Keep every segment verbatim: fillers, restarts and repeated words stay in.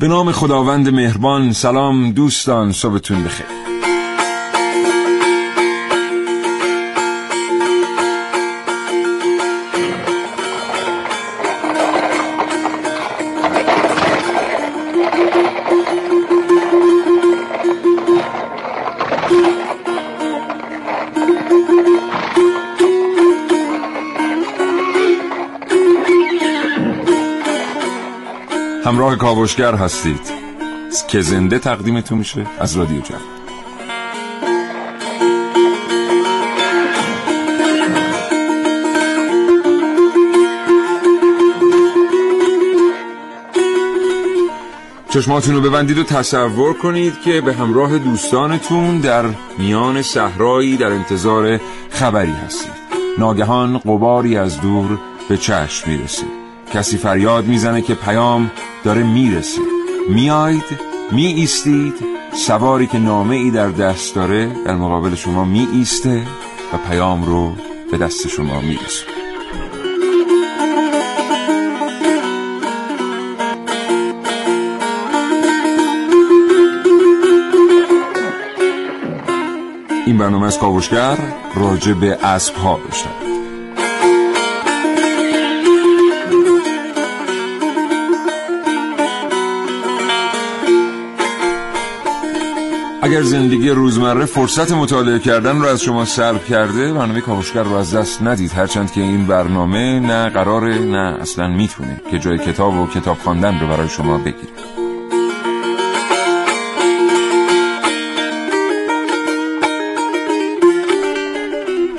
به نام خداوند مهربان. سلام دوستان، صبحتون بخیر. همراه کاوشگر هستید که زنده تقدیمتون میشه از رادیو جمع. چشماتون رو ببندید و تصور کنید که به همراه دوستانتون در میان صحرایی در انتظار خبری هستید. ناگهان غباری از دور به چشم میرسه. کسی فریاد میزنه که پیام داره میرسه. میاید، می ایستید، سواری که نامه ای در دست داره در مقابل شما می ایسته و پیام رو به دست شما میرسه. این برنامه از کاوشگر راجع به اسب‌ها داشتم. اگر زندگی روزمره فرصت مطالعه کردن رو از شما سلب کرده، برنامه کاوشگر رو از دست ندید، هرچند که این برنامه نه قراره نه اصلا میتونه که جای کتاب و کتاب خواندن رو برای شما بگیره.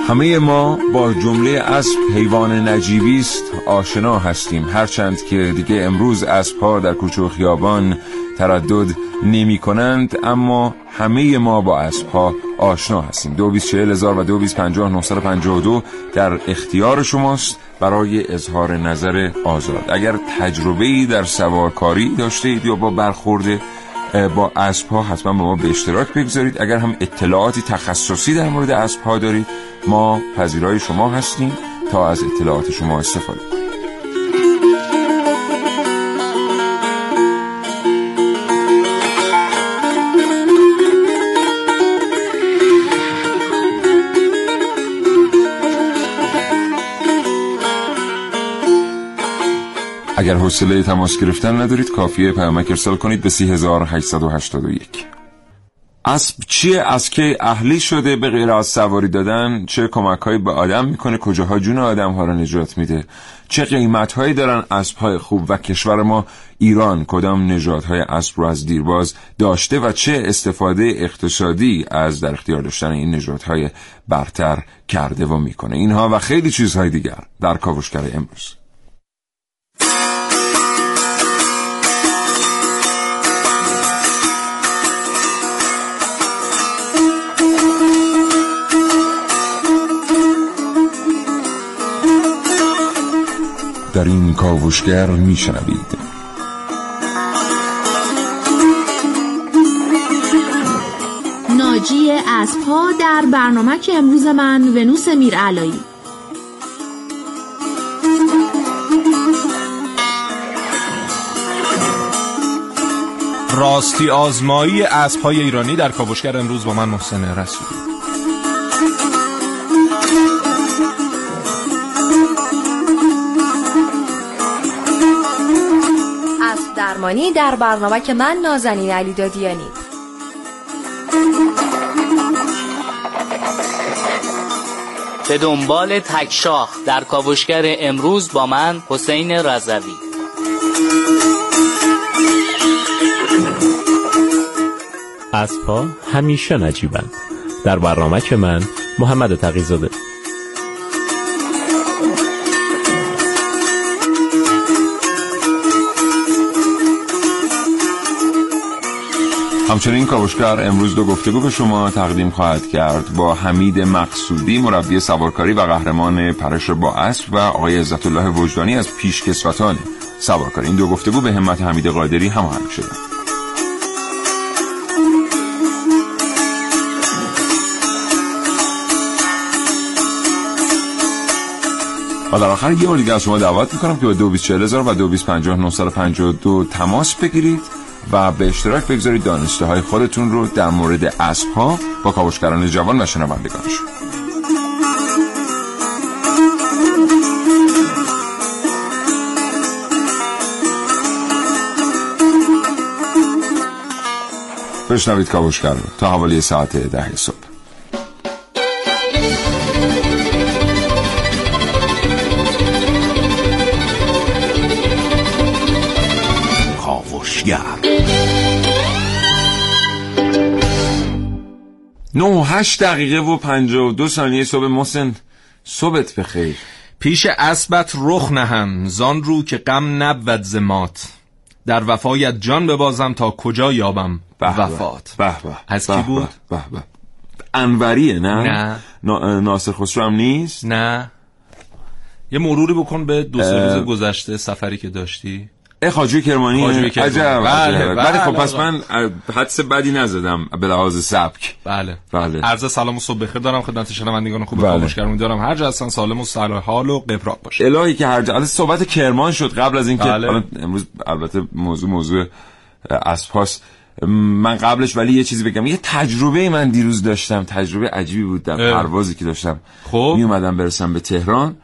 همه ما با جمله اسب حیوان نجیبی است آشنا هستیم، هرچند که دیگه امروز اسب‌ها در کوچه و خیابان تردد نمی کنند، اما همه ما با اسب‌ها آشنا هستیم. دو بیست چهل هزار و دو بیست پنجاه نهصد و پنجاه و دو در اختیار شماست برای اظهار نظر آزاد. اگر تجربه‌ای در سوارکاری داشتید یا با برخورد با اسب‌ها، حتما با ما به اشتراک بگذارید. اگر هم اطلاعاتی تخصصی در مورد اسب‌ها دارید، ما پذیرای شما هستیم تا از اطلاعات شما استفاده کنیم. اگر حوصله تماس گرفتن ندارید، کافیه پیامک ارسال کنید به سه هزار و هشتصد و هشتاد و یک. اسب چیه؟ از کی اهلی شده؟ به غیر از سواری دادن چه کمک‌هایی به آدم میکنه؟ کجاها جون آدم‌ها رو نجات میده؟ چه قیمت‌هایی دارن اسب‌های خوب؟ و کشور ما ایران کدام نژادهای اسب رو از دیرباز داشته و چه استفاده اقتصادی از در اختیار داشتن این نژادهای برتر کرده و میکنه؟ اینها و خیلی چیزهای دیگر در کاوشگر امروز. در این کاوشگر میشنوید ناجی اسب‌ها در برنامه که امروز من ونوس میرعلایی. راستی آزمایی اسب‌های ایرانی در کاوشگر امروز با من محسن رسولی. درمانی در برنامه که من نازنین علی دادیانی. به دنبال تکشاخ در کاوشگر امروز با من حسین رضوی. اسب‌ها همیشه نجیبند در برنامه که من محمد تقی‌زاده. همچنین کاوشگر امروز دو گفتگو به شما تقدیم خواهد کرد با حمید مقصودی، مربی سوارکاری و قهرمان پرش با اسب، و آقای عزت الله وجدانی از پیشکسوتان سوارکاری. این دو گفتگو به همت حمید قادری هماهنگ شده. و در آخر یه بار دیگه از شما دعوت میکنم که با دو بیست چهل هزار و دو بیست پنجاه نهصد و پنجاه و دو تماس بگیرید و به اشتراک بگذارید دانسته های خودتون رو در مورد اسب‌ها با کاوشگران جوان و شنوندگانشون. بشنوید کاوشگر تا حوالی ساعت ده صبح. نه و هشت دقیقه و پنجاه و دو ثانیه صبح. محسن صبحت بخیر. پیش اسبت رخ نهم زان رو که غم نبود زمات، در وفایت جان ببازم تا کجا یابم وفات. به به. از کی بود؟ به به. انوریه؟ نه نه. ناصر خسرو هم نیست؟ نه. یه مروری بکن به دو سه روز گذشته، سفری که داشتی. ای خواجوی کرمانی. خواجوی کرمانی. عجب. بله بله. خب پس من حدس بدی نزدم به لحاظ سبک. بله بله. عرض سلام و صبح بخیر دارم خدمت شنوندگان خوب کاوشگرمون. دارم هر جا هستن سالم و صلاح حال و قبراق باشه. الهی که هر جا. البته صحبت کرمان شد قبل از اینکه بله. امروز البته موضوع موضوع اسپاس من قبلش، ولی یه چیزی بگم. یه تجربه من دیروز داشتم، تجربه عجیبی بود در پروازی که داشتم. خب می اومدم برسم به تهران،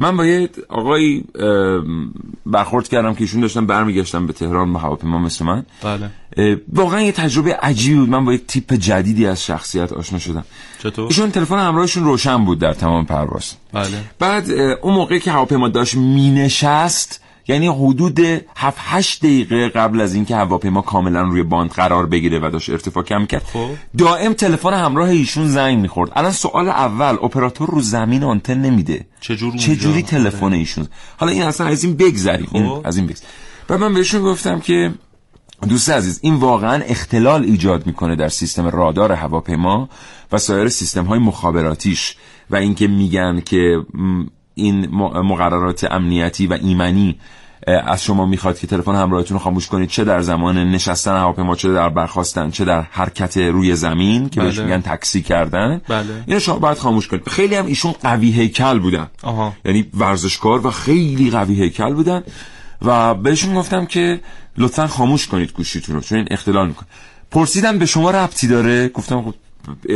من با یه آقایی برخورد کردم که ایشون داشتن برمیگشتن به تهران با هواپیما مثل من. بله. واقعا یه تجربه عجیبی بود. من با یه تیپ جدیدی از شخصیت آشنا شدم. چطور؟ ایشون تلفن همراهشون روشن بود در تمام پرواز. بله. بعد اون موقعی که هواپیما داشت مینشست، یعنی حدود هفت هشت دقیقه قبل از اینکه هواپیما کاملا روی باند قرار بگیره و داشت ارتفاع کم کرد، خوب. دائم تلفن همراه ایشون زنگ میخورد. الان سوال اول، اپراتور رو زمین آنتن نمیده، چجور چجوری تلفن ایشون؟ حالا این اصلا از این بگذریم، این از این بگذریم. بعد من بهشون گفتم که دوست عزیز، این واقعا اختلال ایجاد میکنه در سیستم رادار هواپیما و سایر سیستم های مخابراتیش، و اینکه میگن که این مقررات امنیتی و ایمنی از شما میخواد که تلفن همراهتون رو خاموش کنید، چه در زمان نشستن هواپیما، چه در برخاستن، چه در حرکت روی زمین که بله. بهش میگن تاکسی کردن. بله. اینو شما باید خاموش کنید. خیلی هم ایشون قوی هیکل بودن. آها. یعنی ورزشکار و خیلی قوی هیکل بودن و بهشون گفتم که لطفاً خاموش کنید گوشیتون رو چون این اختلال میکنه. پرسیدم به شما ربطی داره؟ گفتم خب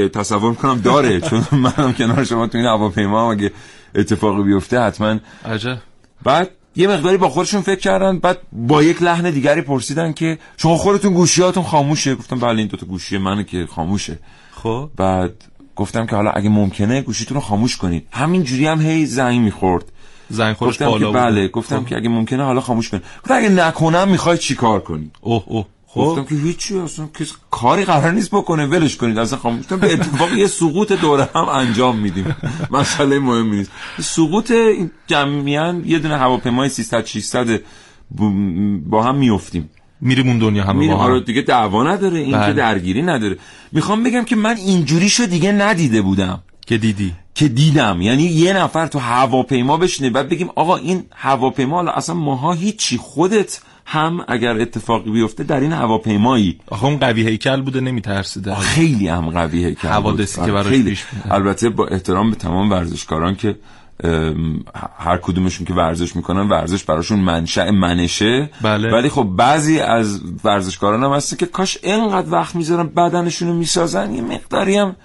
تصور میکنم داره چون منم کنار شما تو این هواپیما اگه اتفاقی بیفته حتما. عجب. بعد یه مقداری با خودشون فکر کردن، بعد با یک لحن دیگری پرسیدن که شما خودتون گوشیاتون خاموشه؟ گفتم بله، این دوتا گوشی منه که خاموشه. خب بعد گفتم که حالا اگه ممکنه گوشیتون رو خاموش کنید. همین جوری هم هی زنگ میخورد، زنگ خورد بالا بود. بله. گفتم خب. که اگه ممکنه حالا خاموش کنید. گفتم اگه نکنم میخوای چیکار کنی؟ اوه اوه. خب. گفتم که هیچی، اصلا کس کاری قرار نیست بکنه، ولش کنید، اصلا خاموش کنید. به اتفاق یه سقوط دوره هم انجام میدیم، مسئله مهمی نیست. سقوط جمعیاً یه دونه هواپیمای سیصد ششصد با هم میافتیم، میریم اون دنیا همه با هم. آره دیگه، دعوا نداره، این بله. که درگیری نداره. میخوام بگم که من اینجوریشو دیگه ندیده بودم که دیدی که دیدم، یعنی یه نفر تو هواپیما بشینه بعد بگیم آقا این هواپیما، حالا اصلا ماها هیچی، خودت هم اگر اتفاقی بیفته در این هواپیمایی. آخه اون قوی هیکل بوده، نمیترسیده. خیلی هم قوی هیکل حوادثی بود. که براش پیش میاد. البته با احترام به تمام ورزشکاران که هر کدومشون که ورزش میکنن ورزش براشون منشأ منشه. بله. ولی خب بعضی از ورزشکاران هم هستن که کاش اینقدر وقت میذارن بدنشون رو میسازن، یه مقداری هم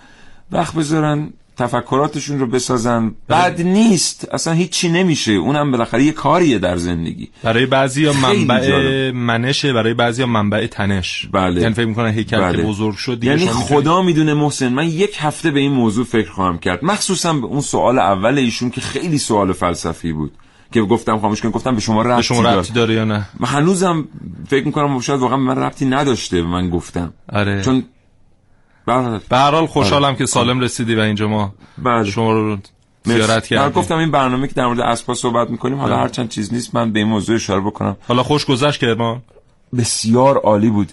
وقت بذارن تفکراتشون رو بسازن. بد نیست، اصلا هیچی نمیشه، اونم بالاخره یه کاریه در زندگی. برای بعضیا منبع منشه، برای بعضیا منبع تنش. بله. یعنی فکر میکنن هیکل بله. که بزرگ شد دیگه، یعنی خدا میدونه محسن، من یک هفته به این موضوع فکر خواهم کرد، مخصوصا به اون سوال اول ایشون که خیلی سوال فلسفی بود که گفتم خاموش کن، گفتم به شما ربطی, به شما ربطی, ربطی داره یا نه. من هنوزم فکر میکنم شاید واقعا من ربطی نداشته، من گفتم. آره. چون به هر حال خوشحالم آره. که سالم رسیدی و اینجا ما بله. شما رو زیارت کردیم. من گفتم این برنامه که در مورد اسبا صحبت میکنیم حالا هر چند چیز نیست، من به این موضوع اشاره بکنم. حالا خوش گذشت کرمان، بسیار عالی بود.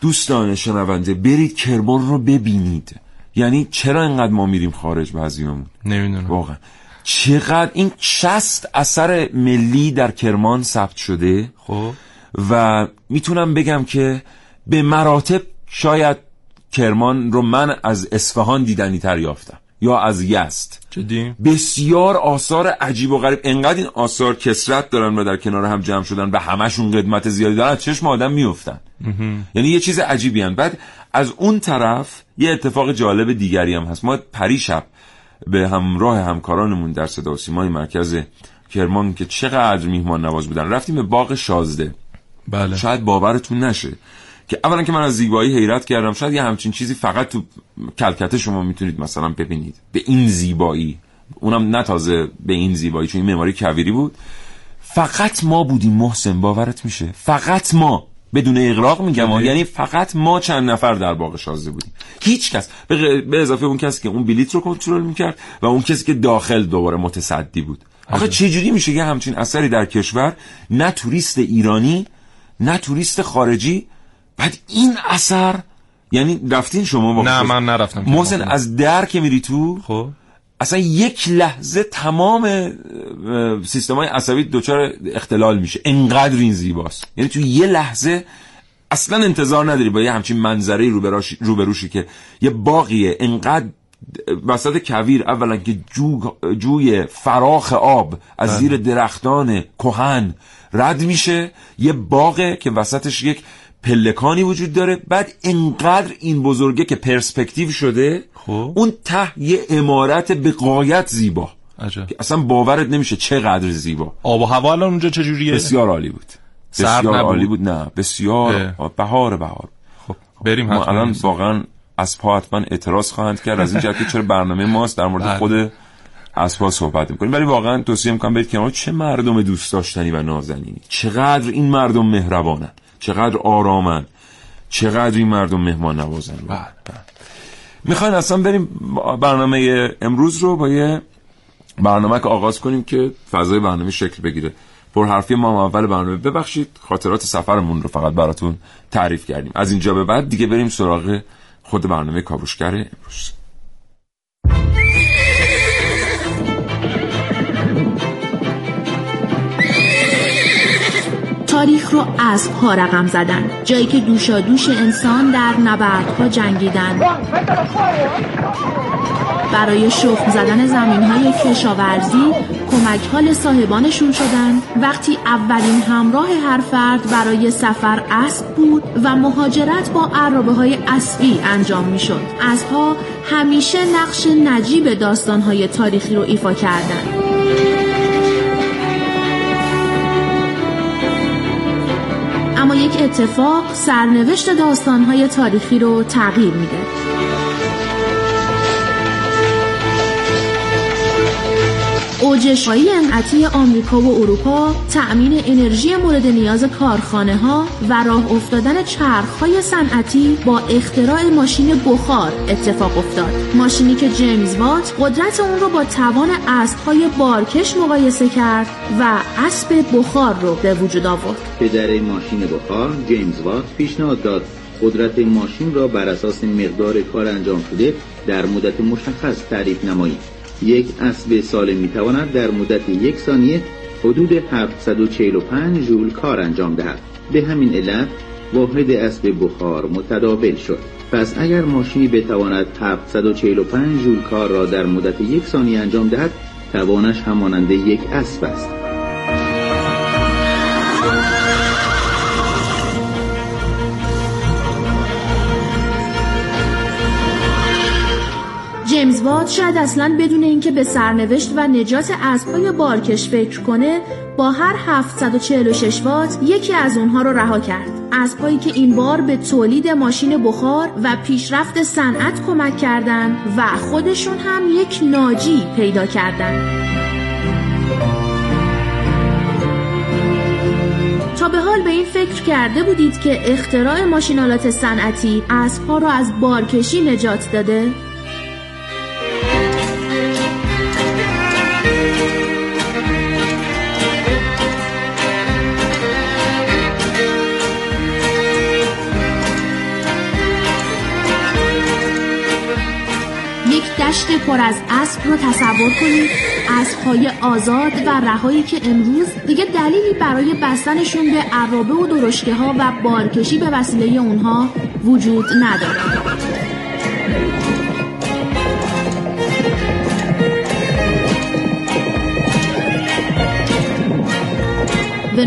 دوستان شنونده، برید کرمان رو ببینید. یعنی چرا اینقدر ما میریم خارج بعضیامون؟ نمیدونم واقعا چقدر این شصت اثر ملی در کرمان ثبت شده. خب و میتونم بگم که به مراتب شاید کرمان رو من از اصفهان دیدنی تر یافتم یا از یزد. جدی؟ بسیار آثار عجیب و غریب، انقدر این آثار کثرت دارن و در کنار هم جمع شدن و همشون قدمت زیادی دارن، چشم آدم میافتن. یعنی یه چیز عجیبی ان. بعد از اون طرف یه اتفاق جالب دیگری هم هست. ما پریشب به همراه همکارانمون در صدا و سیمای مرکز کرمان که چقدر میهمان نواز بودن رفتیم به باغ شازده. بله. شاید باورتون نشه که اولا که من از زیبایی حیرت کردم، شاید یه همچین چیزی فقط تو کلکته شما میتونید مثلا ببینید، به این زیبایی، اونم نه تازه به این زیبایی، چون این معماری کویری بود. فقط ما بودیم محسن، باورت میشه؟ فقط ما، بدون اغراق میگم، یعنی فقط ما چند نفر در باغ شازده بودیم، هیچ کس به, به اضافه اون کسی که اون بلیت رو کنترل میکرد و اون کسی که داخل دوباره متصدی بود. آخه چه جوری میشه یه همچین اثری در کشور، نه توریست ایرانی نه توریست خارجی، بعد این اثر؟ یعنی رفتین شما؟ نه من نرفتم محسن. از در که میری تو خب اصلا یک لحظه تمام سیستمای عصبی دچار اختلال میشه، انقدر این زیباست. یعنی تو یه لحظه اصلا انتظار نداری با یه همچین منظره روبروشی که یه باغیه انقدر وسط کویر، اولا که جو، جوی فراخ آب از زیر درختان کهن رد میشه، یه باغه که وسطش یک پلکانی وجود داره، بعد انقدر این بزرگه که پرسپکتیو شده خوب. اون ته یه عمارت به غایت زیبا عجب. که اصلا باورت نمیشه چقدر زیبا. آب و هوا الان اونجا چجوریه؟ بسیار عالی بود، بسیار عالی بود. نه بسیار بهار بهار خب بریم. ما الان واقعا از پا حتما اعتراض خواهند کرد از این جهت که چرا برنامه ماست در مورد خود از پا صحبت میکنیم، ولی واقعا توصیه میکنم برید که چه مردم دوست داشتنی و نازنینی، چقدر این مردم مهربانن، چقدر آرامن، چقدر این مردم مهمان نوازن. میخواین اصلا بریم برنامه امروز رو با یه برنامه که آغاز کنیم که فضای برنامه شکل بگیره. پرحرفی ما هم اول برنامه، ببخشید، خاطرات سفرمون رو فقط براتون تعریف کردیم. از اینجا به بعد دیگه بریم سراغ خود برنامه کاوشگر امروز. تاریخ رو اسب‌ها رقم زدن، جایی که دوشا دوش انسان در نبردها جنگیدن، برای شخم زدن زمین‌های کشاورزی کمک‌حال صاحبانشون شدن. وقتی اولین همراه هر فرد برای سفر اسب بود و مهاجرت با عرابه‌های اسبی انجام می‌شد. اسب‌ها همیشه نقش نجیب داستان‌های تاریخی رو ایفا کردند. اما یک اتفاق سرنوشت داستان‌های تاریخی رو تغییر میده. اوج شایعی انقطاعی آمریکا و اروپا، تأمین انرژی مورد نیاز کارخانه‌ها و راه افتادن چرخ‌های صنعتی با اختراع ماشین بخار اتفاق افتاد. ماشینی که جیمز وات قدرت اون رو با توان اسب‌های بارکش مقایسه کرد و اسب بخار رو به وجود آورد. پدر ماشین بخار جیمز وات پیشنهاد داد قدرت ماشین را بر اساس مقدار کار انجام شده در مدت مشخص تعریف نمایید. یک اسب سالم میتواند در مدت یک ثانیه حدود هفتصد و چهل و پنج ژول کار انجام دهد. به همین علت واحد اسب بخار متداول شد. پس اگر ماشینی بتواند هفتصد و چهل و پنج ژول کار را در مدت یک ثانیه انجام دهد، توانش همانند یک اسب است. جیمز وات شاید اصلا بدون اینکه به سرنوشت و نجات اسب‌های بارکش فکر کنه، با هر هفتصد و چهل و شش وات یکی از اونها رو رها کرد. اسب‌هایی که این بار به تولید ماشین بخار و پیشرفت صنعت کمک کردن و خودشون هم یک ناجی پیدا کردن. تا به حال به این فکر کرده بودید که اختراع ماشین‌آلات صنعتی اسب‌ها رو از بارکشی نجات داده؟ دشت پر از اسب رو تصور کنید، اسب‌های آزاد و رهایی که امروز دیگه دلیلی برای بستنشون به عرابه و درشکه‌ها و بارکشی به وسیله اونها وجود نداره.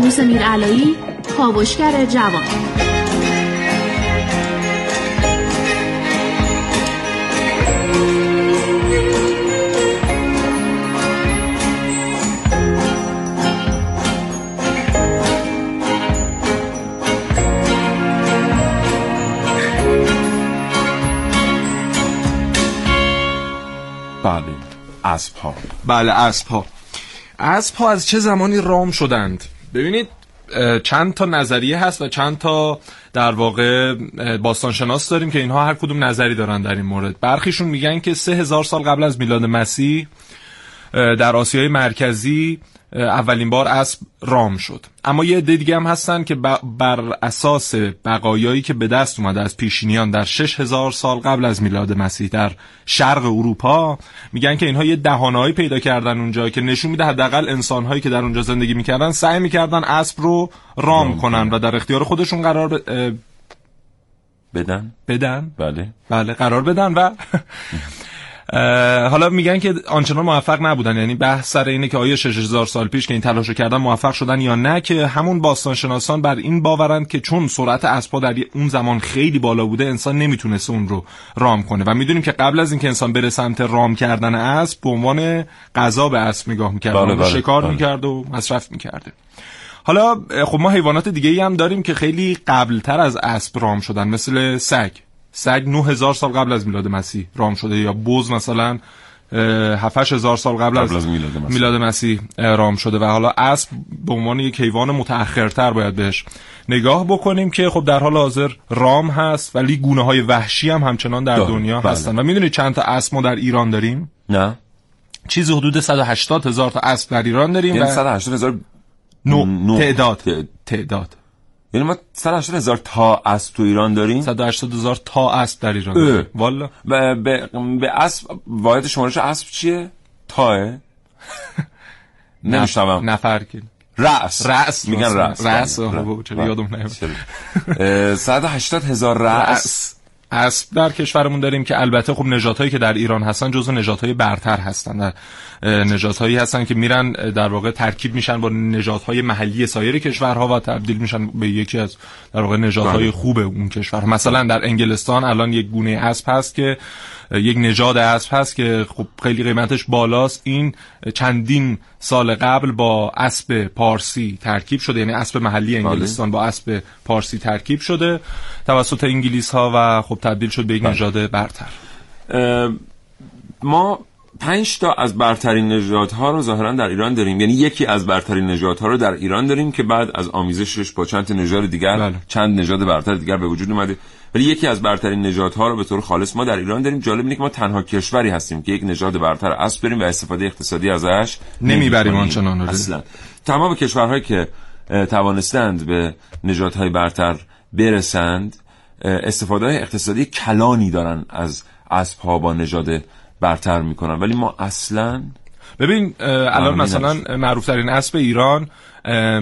ونوس میرعلایی، کاوشگر جوان. اسب ها. بله اسب ها. اسب ها از چه زمانی رام شدند؟ ببینید چند تا نظریه هست و چند تا در واقع باستانشناس داریم که اینها هر کدوم نظری دارن در این مورد. برخیشون میگن که سه هزار سال قبل از میلاد مسیح در آسیای مرکزی اولین بار اسب رام شد. اما یه عده دیگه هم هستن که بر اساس بقایایی که به دست اومده از پیشینیان در شش هزار سال قبل از میلاد مسیح در شرق اروپا میگن که اینها یه دهانه‌ای پیدا کردن اونجا که نشون میده حداقل انسان‌هایی که در اونجا زندگی میکردن سعی میکردن اسب رو رام, رام کنن و در اختیار خودشون قرار ب... بدن بدن بله بله قرار بدن و حالا میگن که آنچنان موفق نبودن. یعنی بحث سر اینه که آیا شش هزار سال پیش که این تلاشو کردن موفق شدن یا نه، که همون باستانشناسان بر این باورند که چون سرعت اسب‌ها در اون زمان خیلی بالا بوده انسان نمیتونسته اون رو رام کنه و میدونیم که قبل از این که انسان بره سمت رام کردن اسب به عنوان غذا به اسب نگاه میکرد، بله بله شکار بله. میکرد و مصرف میکرد. حالا خب ما حیوانات دیگه‌ای هم داریم که خیلی قبلتر از اسب رام شدن، مثل سگ. سگ نه هزار سال قبل از میلاد مسیح رام شده، یا بز مثلا هفت هشت هزار سال قبل, قبل از میلاد مسیح. میلاد مسیح رام شده و حالا اسب به عنوان یک حیوان متأخرتر باید بهش نگاه بکنیم که خب در حال حاضر رام هست ولی گونه‌های وحشی هم همچنان در ده. دنیا بله. هستن. و میدونید چند تا اسب ما در ایران داریم؟ نه. چیز حدود صد و هشتاد هزار تا اسب در ایران داریم. یعنی صد و هشتاد هزار نوع تعداد تعداد یعنی ما صد و هشتاد هزار تا اسب تو ایران داریم. صد و هشتاد هزار تا اسب در ایران داریم. والا به به به اسب واحد شمارش اسب چیه؟ تاه نمیشتم نفر که رأس رأس میگن رأس رأس چرا یادم نمیاد. صد و هشتاد هزار رأس اسب در کشورمون داریم که البته خب نژادهایی که در ایران هستن جزو نژادهای برتر هستن، نژادهایی هستن که میرن در واقع ترکیب میشن با نژادهای محلی سایر کشورها و تبدیل میشن به یکی از در واقع نژادهای خوب اون کشور. مثلا در انگلستان الان یک گونه اسب هست که یک نژاد اسب هست که خب خیلی قیمتش بالاست. این چندین سال قبل با اسب پارسی ترکیب شده، یعنی اسب محلی انگلستان با اسب پارسی ترکیب شده توسط انگلیس ها و خب تبدیل شد به یک نژاد برتر. ما پنج تا از برترین نژادها رو ظاهرا در ایران داریم، یعنی یکی از برترین نژادها رو در ایران داریم که بعد از آمیزشش با چند نژاد دیگر بله. چند نژاد برتر دیگر به وجود اومده، ولی یکی از برترین نژادها رو به طور خالص ما در ایران داریم. جالب اینه که ما تنها کشوری هستیم که یک نژاد برتر اسب داریم و استفاده اقتصادی ازش نمیبریم آنچنان اصلا. تمام کشورهایی که توانستند به نژادهای برتر برسند استفاده اقتصادی کلانی دارن از اسب ها با نژاد برتر میکنن، ولی ما اصلا ببین الان مثلا معروفترین اسب ایران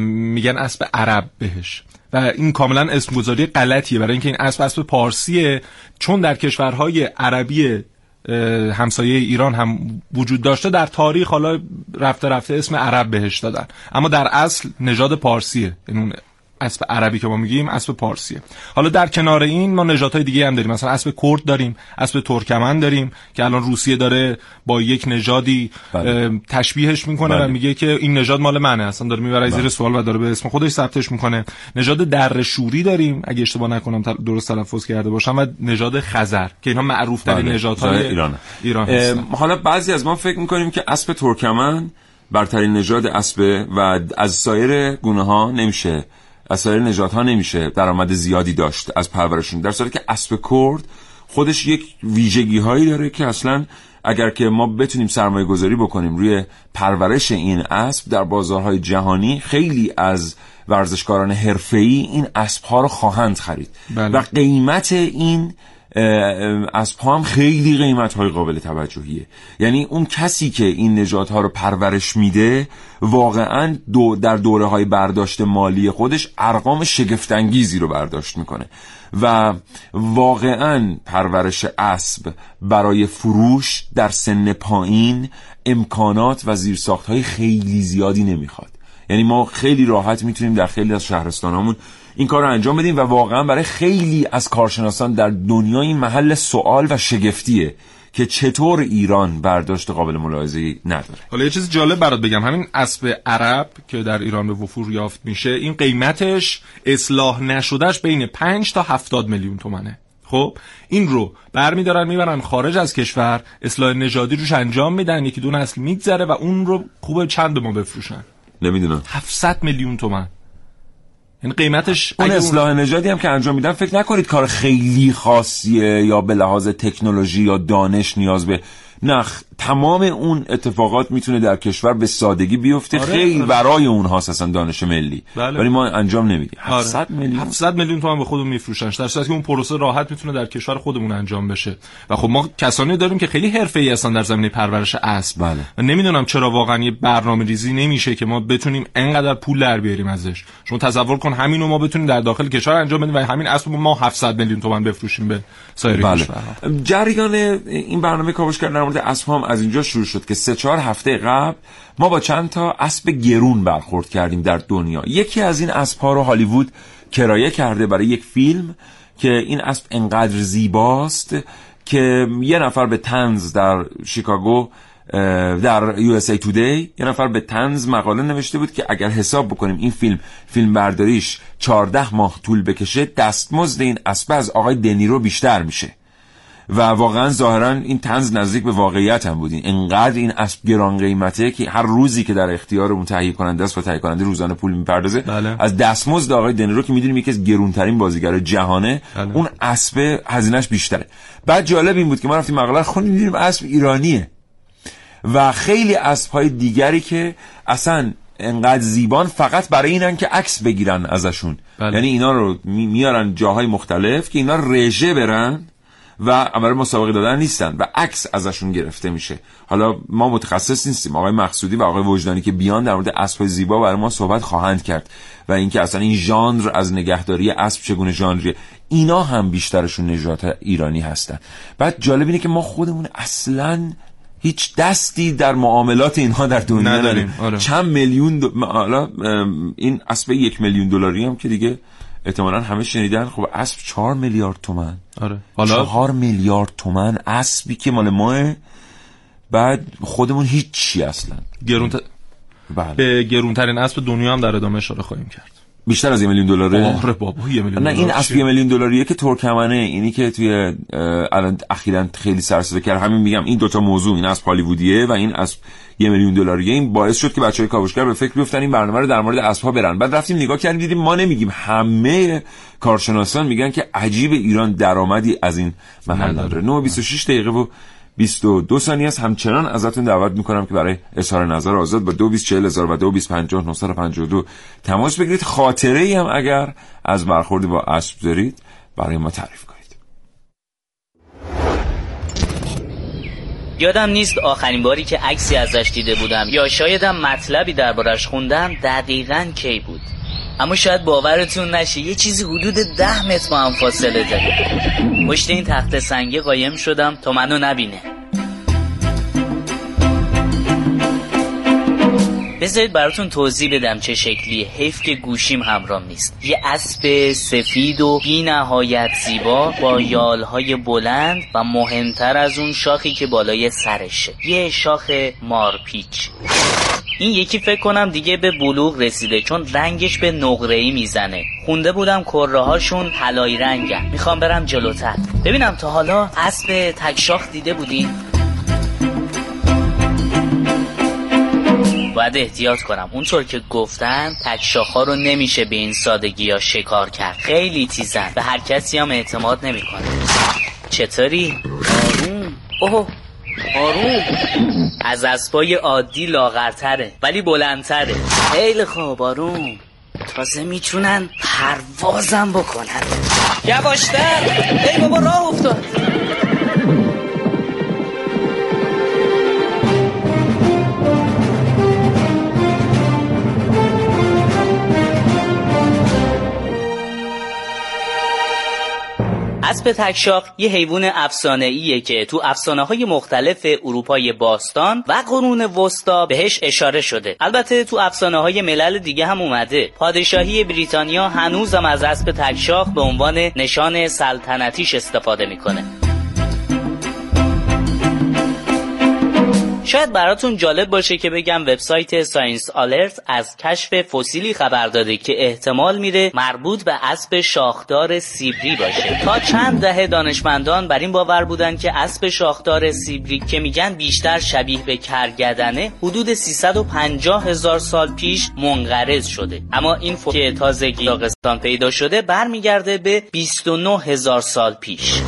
میگن اسب عرب بهش و این کاملا اسمگذاری غلطیه، برای اینکه این اسب اسب پارسیه چون در کشورهای عربی همسایه ایران هم وجود داشته در تاریخ، حالا رفته رفته اسم عرب بهش دادن، اما در اصل نژاد پارسیه. این اسب عربی که ما میگیم اسب پارسیه. حالا در کنار این ما نژادهای دیگه هم داریم، مثلا اسب کرد داریم، اسب ترکمن داریم که الان روسیه داره با یک نژادی بله. تشبیهش میکنه بله. و میگه که این نژاد مال منه، اصلا داره میبره بله. زیر سوال و داره به اسم خودش ثبتش میکنه. نژاد درشوری داریم اگه اشتباه نکنم درست تلفظ کرده باشم، و نژاد خزر که اینا معروف ترین بله. نژادهای ایران ایران هستن. حالا بعضی از ما فکر میکنیم که اسب ترکمن برترین نژاد اسب و از سایر گونه‌ها نمیشه، از سایر نژادها نمیشه درآمد زیادی داشت از پرورششون، در حالی که اسب کرد خودش یک ویژگی هایی داره که اصلا اگر که ما بتونیم سرمایه گذاری بکنیم روی پرورش این اسب در بازارهای جهانی خیلی از ورزشکاران حرفه‌ای این اسب ها رو خواهند خرید بله. و قیمت این اسب ها هم خیلی قیمت های قابل توجهیه، یعنی اون کسی که این نژادها رو پرورش میده واقعا دو در دوره های برداشت مالی خودش ارقام شگفت انگیزی رو برداشت میکنه و واقعا پرورش اسب برای فروش در سن پایین امکانات و زیرساخت های خیلی زیادی نمیخواد، یعنی ما خیلی راحت میتونیم در خیلی از شهرستانامون این کار رو انجام بدیم و واقعا برای خیلی از کارشناسان در دنیا این محل سوال و شگفتیه که چطور ایران برداشت قابل ملاحظه‌ای نداره. حالا یه چیز جالب برات بگم، همین اسب عرب که در ایران به وفور یافت میشه این قیمتش اصلاح نشدهش بین پنج تا هفتاد میلیون تومنه خب این رو برمی‌دارن میبرن خارج از کشور، اصلاح نژادی روش انجام میدن، یکی دو نسل میگذره و اون رو خوبه چند به ما بفروشن، نمیدونم هفتصد میلیون تومان. یعنی قیمتش اون اصلاح اون... نژادی هم که انجام میدن فکر نکنید کار خیلی خاصیه یا به لحاظ تکنولوژی یا دانش نیاز به نخ، تمام اون اتفاقات میتونه در کشور به سادگی بیفته. آره، خیلی آره. برای اونها اساسا دانش ملی، ولی بله. ما انجام نمیدیم. آره. هفتصد میلیون تومان به خودمون میفروشنش، در صورتی که اون پروسه راحت میتونه در کشور خودمون انجام بشه. و خب ما کسانی داریم که خیلی حرفه‌ای هستن در زمینه پرورش اسب. بله. و نمیدونم چرا واقعا یه برنامه‌ریزی نمیشه که ما بتونیم انقدر پول در بیاریم ازش. شما تصور کن همینو ما بتونیم در داخل کشور انجام بدیم و همین اسب ما هفتصد میلیون تومان بفروشیم به سایر بله. کشورها. جریان این برنامه کاوشگر در مورد اسب هم از اینجا شروع شد که سه چهار هفته قبل ما با چند تا اسب گرون برخورد کردیم در دنیا. یکی از این اسب‌ها رو هالیوود کرایه کرده برای یک فیلم که این اسب انقدر زیباست که یه نفر به طنز در شیکاگو، در یو اس ای تودی یه نفر به طنز مقاله نوشته بود که اگر حساب بکنیم این فیلم فیلم برداریش چهارده ماه طول بکشه، دستمزد این اسب از آقای دنیرو بیشتر میشه. و واقعا ظاهرا این طنز نزدیک به واقعیت هم بود. اینقدر این اسب گران قیمته که هر روزی که در اختیار اون تهیه کننده است و تهیه کننده روزانه پول میپردازه، بله. از دستمزد آقای دنیرو که میدونیم یکی از گرانترین بازیگرای جهانه، بله. اون اسب هزینه‌اش بیشتره. بعد جالب این بود که ما رفتیم مقاله خوندیم، دیدیم اسب ایرانیه و خیلی اسب‌های دیگری که اصلا انقدر زیبان فقط برای اینن که عکس بگیرن ازشون. بله. یعنی اینا رو میارن جاهای مختلف که اینا رژه برن و برای مسابقه دادن نیستن و عکس ازشون گرفته میشه. حالا ما متخصص نیستیم، آقای مقصودی و آقای وجدانی که بیان در مورد اسب زیبا برای ما صحبت خواهند کرد و اینکه اصلا این ژانر از نگهداری اسب چگونه ژانریه، اینا هم بیشترشون نژاد ایرانی هستن. بعد جالب اینه که ما خودمون اصلاً هیچ دستی در معاملات اینها در دنیا نداریم. آره. چند میلیون دو... حالا این اسب یک میلیون دلاری هم که دیگه احتمالاً همه شنیدن. خب اسب چهار میلیارد تومان. آره. حالا چهار میلیارد تومان اسبی که مال ماه، بعد خودمون هیچ چی اصلاً. گرونتر بله. به گرونترین اسب دنیا هم در ادامه اشاره خواهیم کرد. بیشتر از یک میلیون دلاره. آره بابا یک میلیون. نه این اسب یک میلیون دلاریه که ترکمنه، اینی که توی الان اخیراً خیلی سر صدا کرد. همین میگم این دوتا موضوع، این اسب هالیوودیه و این اسب یک میلیون دلاریه، این باعث شد که بچهای کاوشگر به فکر بیفتن این برنامه رو در مورد اسب‌ها برن. بعد رفتیم نگاه کردیم دیدیم ما نمیگیم، همه کارشناسان میگن که عجیب ایران درآمدی از این محل نداره. نه بیست و شش دقیقه و بیست و دو ثانیه است. همچنان ازتون دعوت میکنم که برای اظهار نظر آزاد با دو بیست چهل هزار و دو بیست پنجاه نهصد و پنجاه و دو تماس بگیرید. خاطره ای هم اگر از برخوردی با اسب دارید برای ما تعریف کنید. یادم نیست آخرین باری که عکسی ازش دیده بودم یا شایدم مطلبی دربارش خوندم دقیقاً کی بود، اما شاید باورتون نشه یه چیزی حدود ده متر با هم فاصله داره. پشت این تخت سنگی قایم شدم تا منو نبینه. بذارید براتون توضیح بدم چه شکلیه، حیف که گوشیم همراهم نیست. یه اسب سفید و بی نهایت زیبا با یالهای بلند و مهمتر از اون شاخی که بالای سرشه، یه شاخ مارپیچ. این یکی فکر کنم دیگه به بلوغ رسیده چون رنگش به نقره‌ای میزنه. خونده بودم کره هاشون طلایی رنگن. میخوام برم جلوتر ببینم تا حالا اسب تک شاخ دیده بودین؟ باید احتیاط کنم. اونطور که گفتن تک شاخ‌ها رو نمیشه به این سادگی یا شکار کرد، خیلی تیزن، به هر کسی هم اعتماد نمیکنه. چطوری؟ آروم. اوه آروم. از اسبای عادی لاغرتره ولی بلندتره. خیلی خوب آروم. تازه میتونن پروازم بکنن. یواشتر. ای بابا راه افتاد. اسب تکشاخ یه حیوان افسانه‌ایه که تو افسانه‌های مختلف اروپای باستان و قرون وسطا بهش اشاره شده. البته تو افسانه‌های ملل دیگه هم اومده. پادشاهی بریتانیا هنوزم از اسب تکشاخ به عنوان نشان سلطنتیش استفاده میکنه. شاید براتون جالب باشه که بگم وبسایت ساینس آلرت از کشف فسیلی خبر داده که احتمال میره مربوط به اسب شاخدار سیبری باشه. تا چند دهه دانشمندان بر این باور بودن که اسب شاخدار سیبری که میگن بیشتر شبیه به کرگدنه حدود سیصد و پنجاه هزار سال پیش منقرض شده، اما این فسیل که تازه قزاقستان پیدا شده برمیگرده به بیست و نه هزار سال پیش.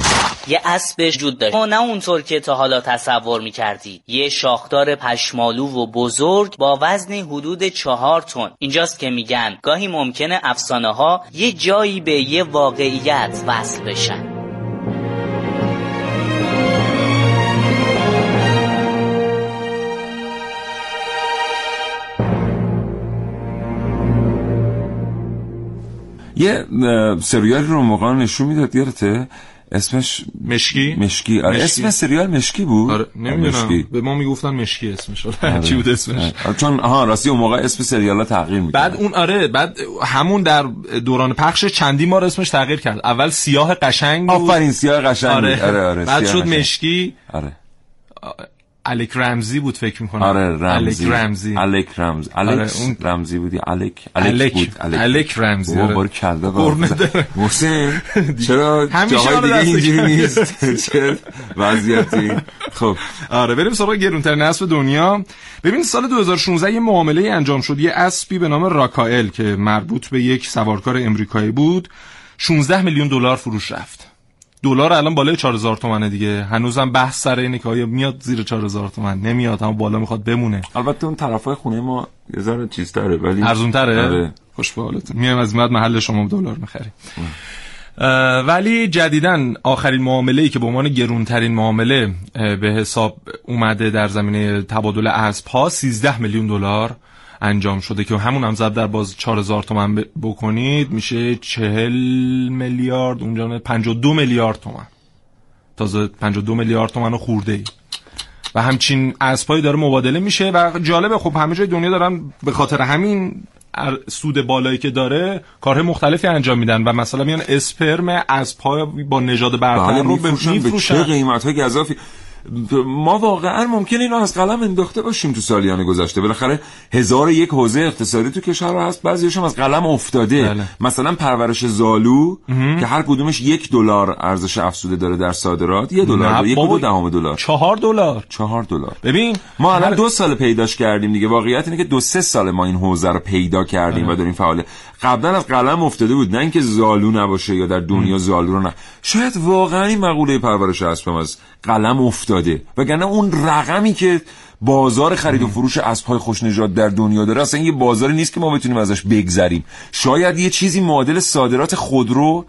یه اسب وجود داشت، نه اونطور که تا حالا تصور می‌کردی. یه شاخدار پشمالو و بزرگ با وزن حدود چهار تن. اینجاست که میگن گاهی ممکنه افسانه‌ها یه جایی به یه واقعیت وصل بشن. یه سریالی رو موقعا نشون میداد، یادته؟ اسمش مشکی مشکی آره مشکی. اسم سریال مشکی بود. آره نمیدونم، به ما میگفتن مشکی اسمش. آره چی بود اسمش؟ آره. چون آها راستی اون موقع اسم سریالا تغییر می‌کرد. بعد اون آره بعد همون در دوران پخش چندی ما اسمش تغییر کرد. اول سیاه قشنگ بود. آفرین سیاه قشنگ. آره آره, آره. بعد شد قشنگ. مشکی. آره الک رمزی بود فکر می‌کنم. آره رمزی. الک رمزی. الک رمز. الک اون رمزی بودی. الک. الک بود. الک رمزی. اون بار کرده بود. محسن چرا جاهای دیگه اینجوری نیست؟ چه وضعیتی؟ خب آره بریم سراغ گرونترین اسب دنیا. ببین سال دو هزار و شانزده یه معامله انجام شد. یه اسبی به نام راکائل که مربوط به یک سوارکار آمریکایی بود شانزده میلیون دلار فروش رفت. دلار الان بالای چهار هزار تومنه دیگه. هنوزم بحث سر اینه که آیا میاد زیر چهار هزار تومن نمیاد، اما بالا میخواد بمونه. البته اون طرفای خونه ما یه ذره چیز تره ولی ارزون تره. خوش به حالتون. میایم از بعد محل شما دلار میخریم. ولی جدیداً آخرین معامله‌ای که به عنوان گرونترین معامله به حساب اومده در زمینه تبادل اسب‌ها سیزده میلیون دلار انجام شده که همون هم زب در باز چهار هزار تومن ب... بکنید میشه چهل میلیارد، اونجا پنجاه و دو میلیارد تومن. تازه پنجاه و دو میلیارد تومن رو خورده ای و همچین اسبایی داره مبادله میشه و جالبه. خب همه جای دنیا دارن به خاطر همین سود بالایی که داره کارهای مختلفی انجام میدن و مثلا میان اسپرم اسب‌ها با نژاد برتر رو میفروشن به چه قیمت‌های گزافی. ما واقعا ممکنه اینو از قلم انداخته باشیم تو سالیان گذشته. بالاخره هزار و یک حوزه اقتصادی تو کشور هست، بعضی‌هاش هم از قلم افتاده. بله. مثلا پرورش زالو امه. که هر کدومش یک دلار ارزش افزوده داره در صادرات. یک دلار یک و دهم دلار چهار دلار چهار دلار ببین ما الان دو سال پیداش کردیم دیگه. واقعیت اینه که دو سه سال ما این حوزه رو پیدا کردیم امه. و داریم فعال. قبلا از قلم افتاده بود، نه اینکه زالو نباشه یا در دنیا زالو رو نه. شاید واقعا این مقوله پرورش اسب از قلم افتاده وگرنه اون رقمی که بازار خرید و فروش اسب‌های خوش‌نژاد در دنیا داره اصلا یه بازاری نیست که ما بتونیم ازش بگذریم. شاید یه چیزی معادل صادرات خودرو.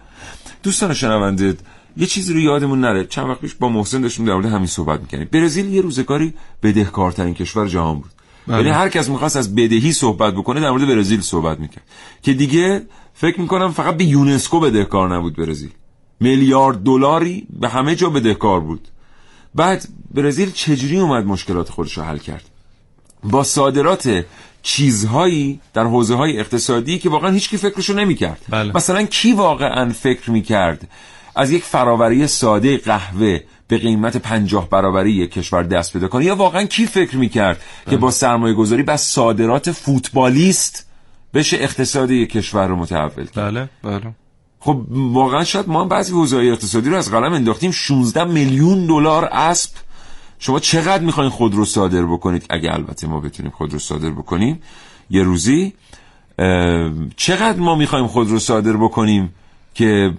دوستان شنونده یه چیزی رو یادمون نره، چند وقت پیش با محسن داشتیم در مورد همین صحبت می‌کردیم. برزیل یه روزگاری بدهکارترین کشور جهان بود. یعنی هر کس می‌خواست از بدهی صحبت بکنه در مورد برزیل صحبت می‌کرد که دیگه فکر می‌کنم فقط به یونسکو بدهکار نبود. برزیل میلیارد دلاری به همه جا بدهکار بود. بعد برزیل چجوری اومد مشکلات خودش رو حل کرد؟ با صادرات چیزهایی در حوزه‌های اقتصادی که واقعا هیچ کی فکرشو نمی‌کرد. بله. مثلا کی واقعا فکر می‌کرد از یک فراوری ساده قهوه به قیمت پنجاه برابری یک کشور دست پیدا کنه؟ یا واقعا کی فکر می‌کرد بله. که با سرمایه‌گذاری بس صادرات فوتبالیست بشه اقتصاد یک کشور رو متحول کرد؟ بله بله. خب واقعا شاید ما هم بعضی حوزه‌های اقتصادی رو از قلم انداختیم. شانزده میلیون دلار اسب. شما چقدر می‌خواید خودرو صادر بکنید؟ اگه البته ما بتونیم خودرو صادر بکنیم یه روزی، چقدر ما می‌خوایم خودرو صادر بکنیم که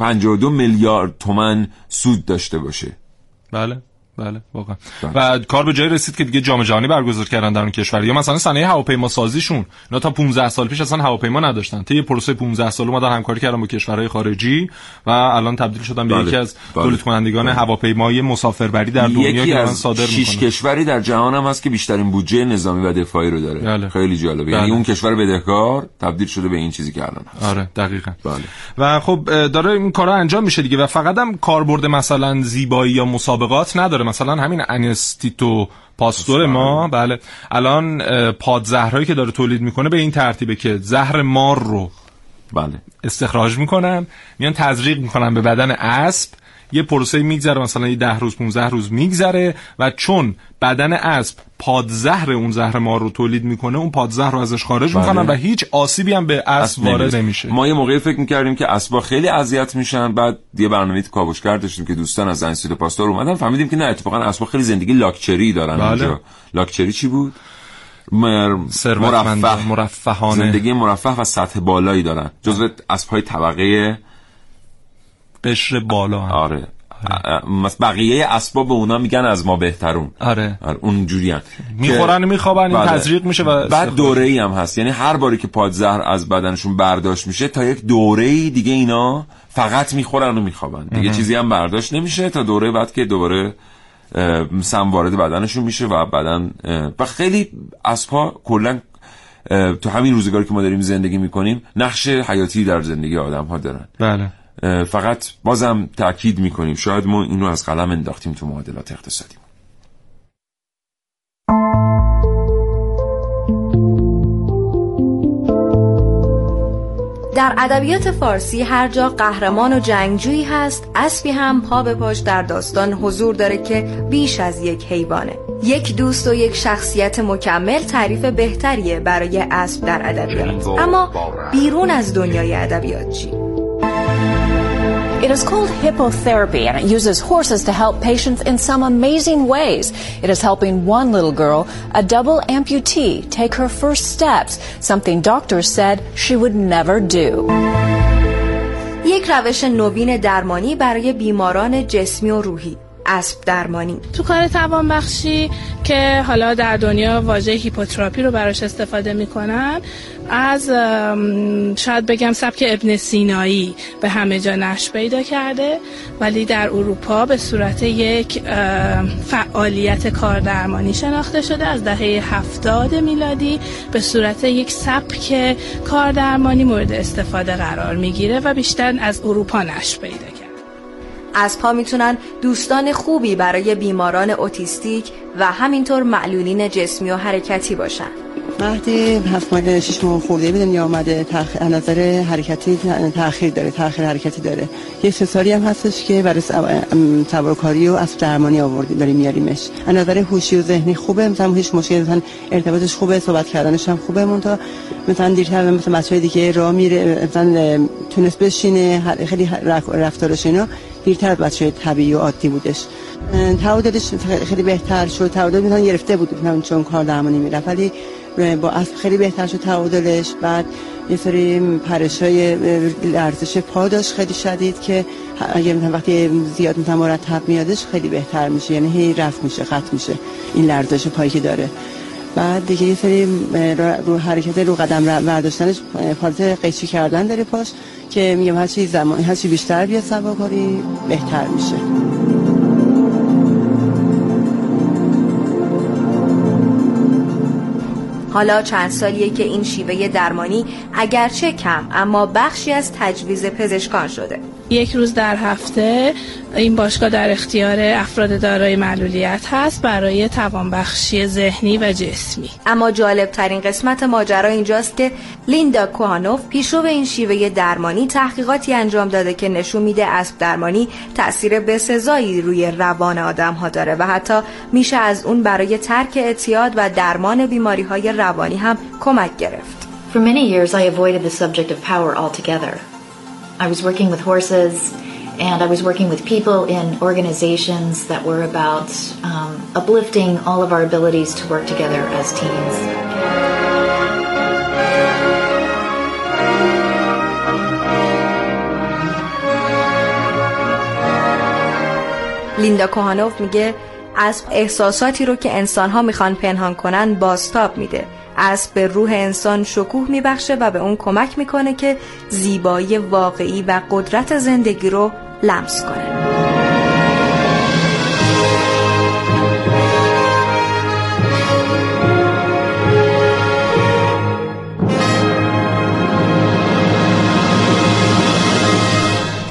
پنجاه و دو میلیارد تومان سود داشته باشه؟ بله بله واقعا. و کار به جای رسید که دیگه جام جهانی برگزار کردن در اون کشور. یا مثلا صنایع هواپیما سازیشون، اینا تا پانزده سال پیش اصلا هواپیما نداشتن، طی پروسه پانزده سال اومدن همکاری کردن با کشورهای خارجی و الان تبدیل شدن به بله. یکی از بله. دولت کنندگان بله. هواپیمای مسافربری در دنیا که الان صادر میکنه. شش کشوری در جهان هم هست که بیشترین بودجه نظامی و دفاعی رو داره. بله. خیلی جالبه. یعنی بله. اون کشور بدهکار تبدیل شده به این چیزی که الان هست. آره دقیقاً. بله. و خب داره این کارا انجام میشه دیگه. و فقط هم کاربرد مثلا زیبایی یا مسابقات نداره. مثلا همین انستیتو پاستور ما بله الان پادزهرهایی که داره تولید میکنه به این ترتیبه که زهر مار رو بله استخراج میکنن، میان تزریق میکنن به بدن اسب، یه پروسه میگذره، مثلا یه ده روز پانزده روز میگذره و چون بدن اسب پادزهر اون زهر مار رو تولید میکنه، اون پادزهر رو ازش خارج بله. میکنن و هیچ آسیبی هم به اسب وارد نمیشه. ما یه موقعی فکر میکردیم که اسبا خیلی اذیت میشن، بعد یه برنامه‌ای تو کاوشگر داشتیم که دوستان از انستیتو پاستور اومدن، فهمیدیم که نه، اتفاقا اسبا خیلی زندگی لاکچری دارن بله. اونجا لاکچری چی بود؟ مر... مرفه مرفهانه، زندگی مرفه و سطح بالایی دارن، جزو اسب‌های طبقه قشر بالا هم. آره مس بقیه اسباب به اونا میگن از ما بهترون. آره, آره. اون جوریان میخورن میخوابن، این تزریق میشه و بعد دوره‌ای هم هست، یعنی هر باری که پادزهر از بدنشون برداشت میشه تا یک دوره‌ای دیگه اینا فقط میخورن و میخوابن دیگه امه. چیزی هم برداشت نمیشه تا دوره بعد که دوباره سم وارد بدنشون میشه و بدن و خیلی اسب‌ها کلا تو همین روزگاری که ما داریم زندگی میکنیم نقش حیاتی در زندگی آدم‌ها دارن. بله. فقط بازم تأکید میکنیم شاید ما اینو از قلم انداختیم تو معادلات اقتصادی. در ادبیات فارسی هر جا قهرمان و جنگجویی هست، اسبی هم پا به پاش در داستان حضور داره که بیش از یک حیوانه. یک دوست و یک شخصیت مکمل تعریف بهتریه برای اسب در ادبیات. اما بیرون از دنیای ادبیات چی؟ It is called hippotherapy and it uses horses to help patients in some amazing ways. It is helping one little girl, a double amputee, take her first steps, something doctors said she would never do. یک روش نوین درمانی برای بیماران جسمی و روحی، اسب درمانی. تو کار توانبخشی که حالا در دنیا واژه هیپوتراپی رو براش استفاده میکنن، از شاید بگم سبک ابن سینایی به همه جا نشأ پیدا کرده، ولی در اروپا به صورت یک فعالیت کار درمانی شناخته شده. از دهه هفتاد میلادی به صورت یک سبک کار درمانی مورد استفاده قرار میگیره و بیشتر از اروپا نشأ پیدا کرده. اسب‌ها میتونن دوستان خوبی برای بیماران اوتیستیک و همینطور معلولین جسمی و حرکتی باشن. وقتی هفت ماه شش ماه خورده به دنیا اومده، تأخیر از نظر حرکتی تأخیر داره، تأخیر حرکتی داره. یک سساری هم هستش که برای سوارکاری و اسب درمانی آوردیم، داریم میاریمش. از نظر هوشی و ذهنی خوبه، مثلا هیچ مشکلی، مثلا ارتباطش خوبه، صحبت کردنش هم خوبه، مونتا مثلا دیرتر مثلا بچه‌های دیگه راه میره، مثلا تونس بشینه، خیلی رفتارش اینا دیرتر از بچه‌های طبیعی و عادی بودش. تعادلش خیلی بهتر شد، تعادل مثلا گرفته بود مثلا چون کار درمانی میرفت، ولی با اسب خیلی بهتر شد تعادلش. بعد یه سری پرشای لرزش پا داشت خیلی شدید که اگه مثلا وقتی زیاد مثلا مرتب میادش خیلی بهتر میشه، یعنی هی رفع میشه، ختم میشه این لرزش پایی که داره. بعد دیگه یه سری رو حرکت رو قدم برداشتنش، حالت قیچی کردن داره پاش که میگم هر چی زمان هر چی بیشتر بیاد سوارکاری بهتر میشه. حالا چند سالیه که این شیوه درمانی اگرچه کم اما بخشی از تجویز پزشکان شده. یک روز در هفته این باشگاه در اختیار افراد دارای معلولیت هست برای توانبخشی ذهنی و جسمی. اما جالب ترین قسمت ماجرا اینجاست که لیندا کوهانوف پیشرو این شیوه درمانی تحقیقاتی انجام داده که نشون میده اسب درمانی تأثیر بسزایی روی روان آدم‌ها داره و حتی میشه از اون برای ترک اعتیاد و درمان بیماری‌های روانی هم کمک گرفت. For many years I avoided the subject of power altogether. I was working with horses and I was working with people in organizations that were about um, uplifting all of our abilities to work together as teams. لیندا کوهانوف میگه اسب احساساتی رو که انسان‌ها میخوان پنهان کنن بازتاب میده. اسب به روح انسان شکوه میبخشه و به اون کمک میکنه که زیبایی واقعی و قدرت زندگی رو لمس کنه.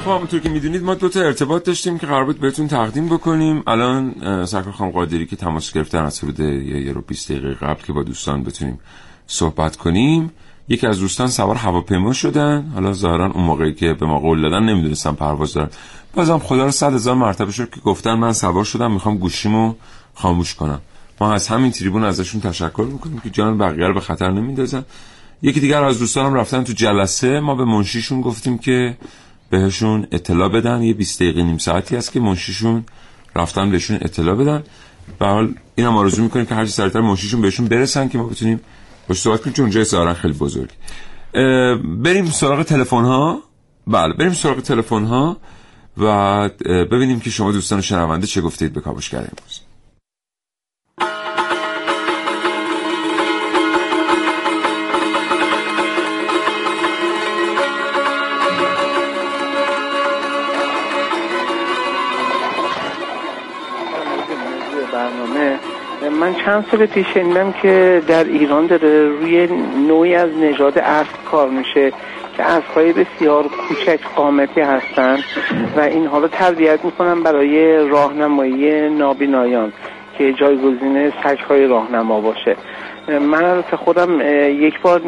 همونطور که میدونید ما دو تا ارتباط داشتیم که قرار بود بهتون تقدیم بکنیم. الان سرکار خانم قادری که تماس گرفتن از حدود یه رو بیست دقیقه قبل که با دوستان بتونیم صحبت کنیم، یکی از دوستان سوار هواپیما شدن، حالا ظاهرا اون موقعی که به ما قول دادن نمیدونستن پرواز دارن. بازم خدا رو صد هزار مرتبه شکر که گفتن من سوار شدم میخوام گوشیمو خاموش کنم. ما از همین تریبون ازشون تشکر میکنیم که جان بقیه رو به خطر نمیندازن. یکی دیگر از دوستانم رفتن تو جلسه، ما به منشیشون گفتیم که بهشون اطلاع بدن، یه بیست دقیقه نیم ساعتی است که منشیشون رفتن بهشون اطلاع بدن. به حال اینم آرزو میکنیم که هر چه سریعتر منشیشون بهشون برسن که ما بتونیم باش صحبت کنیم، چون جای سارن خیلی بزرگ. بریم سراغ تلفن ها. بله بریم سراغ تلفن ها و ببینیم که شما دوستان شنونده چه گفتید به کاوشگر امروز. من چند سال پیش شنیدم که در ایران داره روی نوعی از نژاد اسب کار میشه که اسب‌های بسیار کوچک قامتی هستن و اینها رو تربیت میکنن برای راهنمایی نابینایان که جایگزین سگ‌های راهنما باشه. من البته خودم یک بار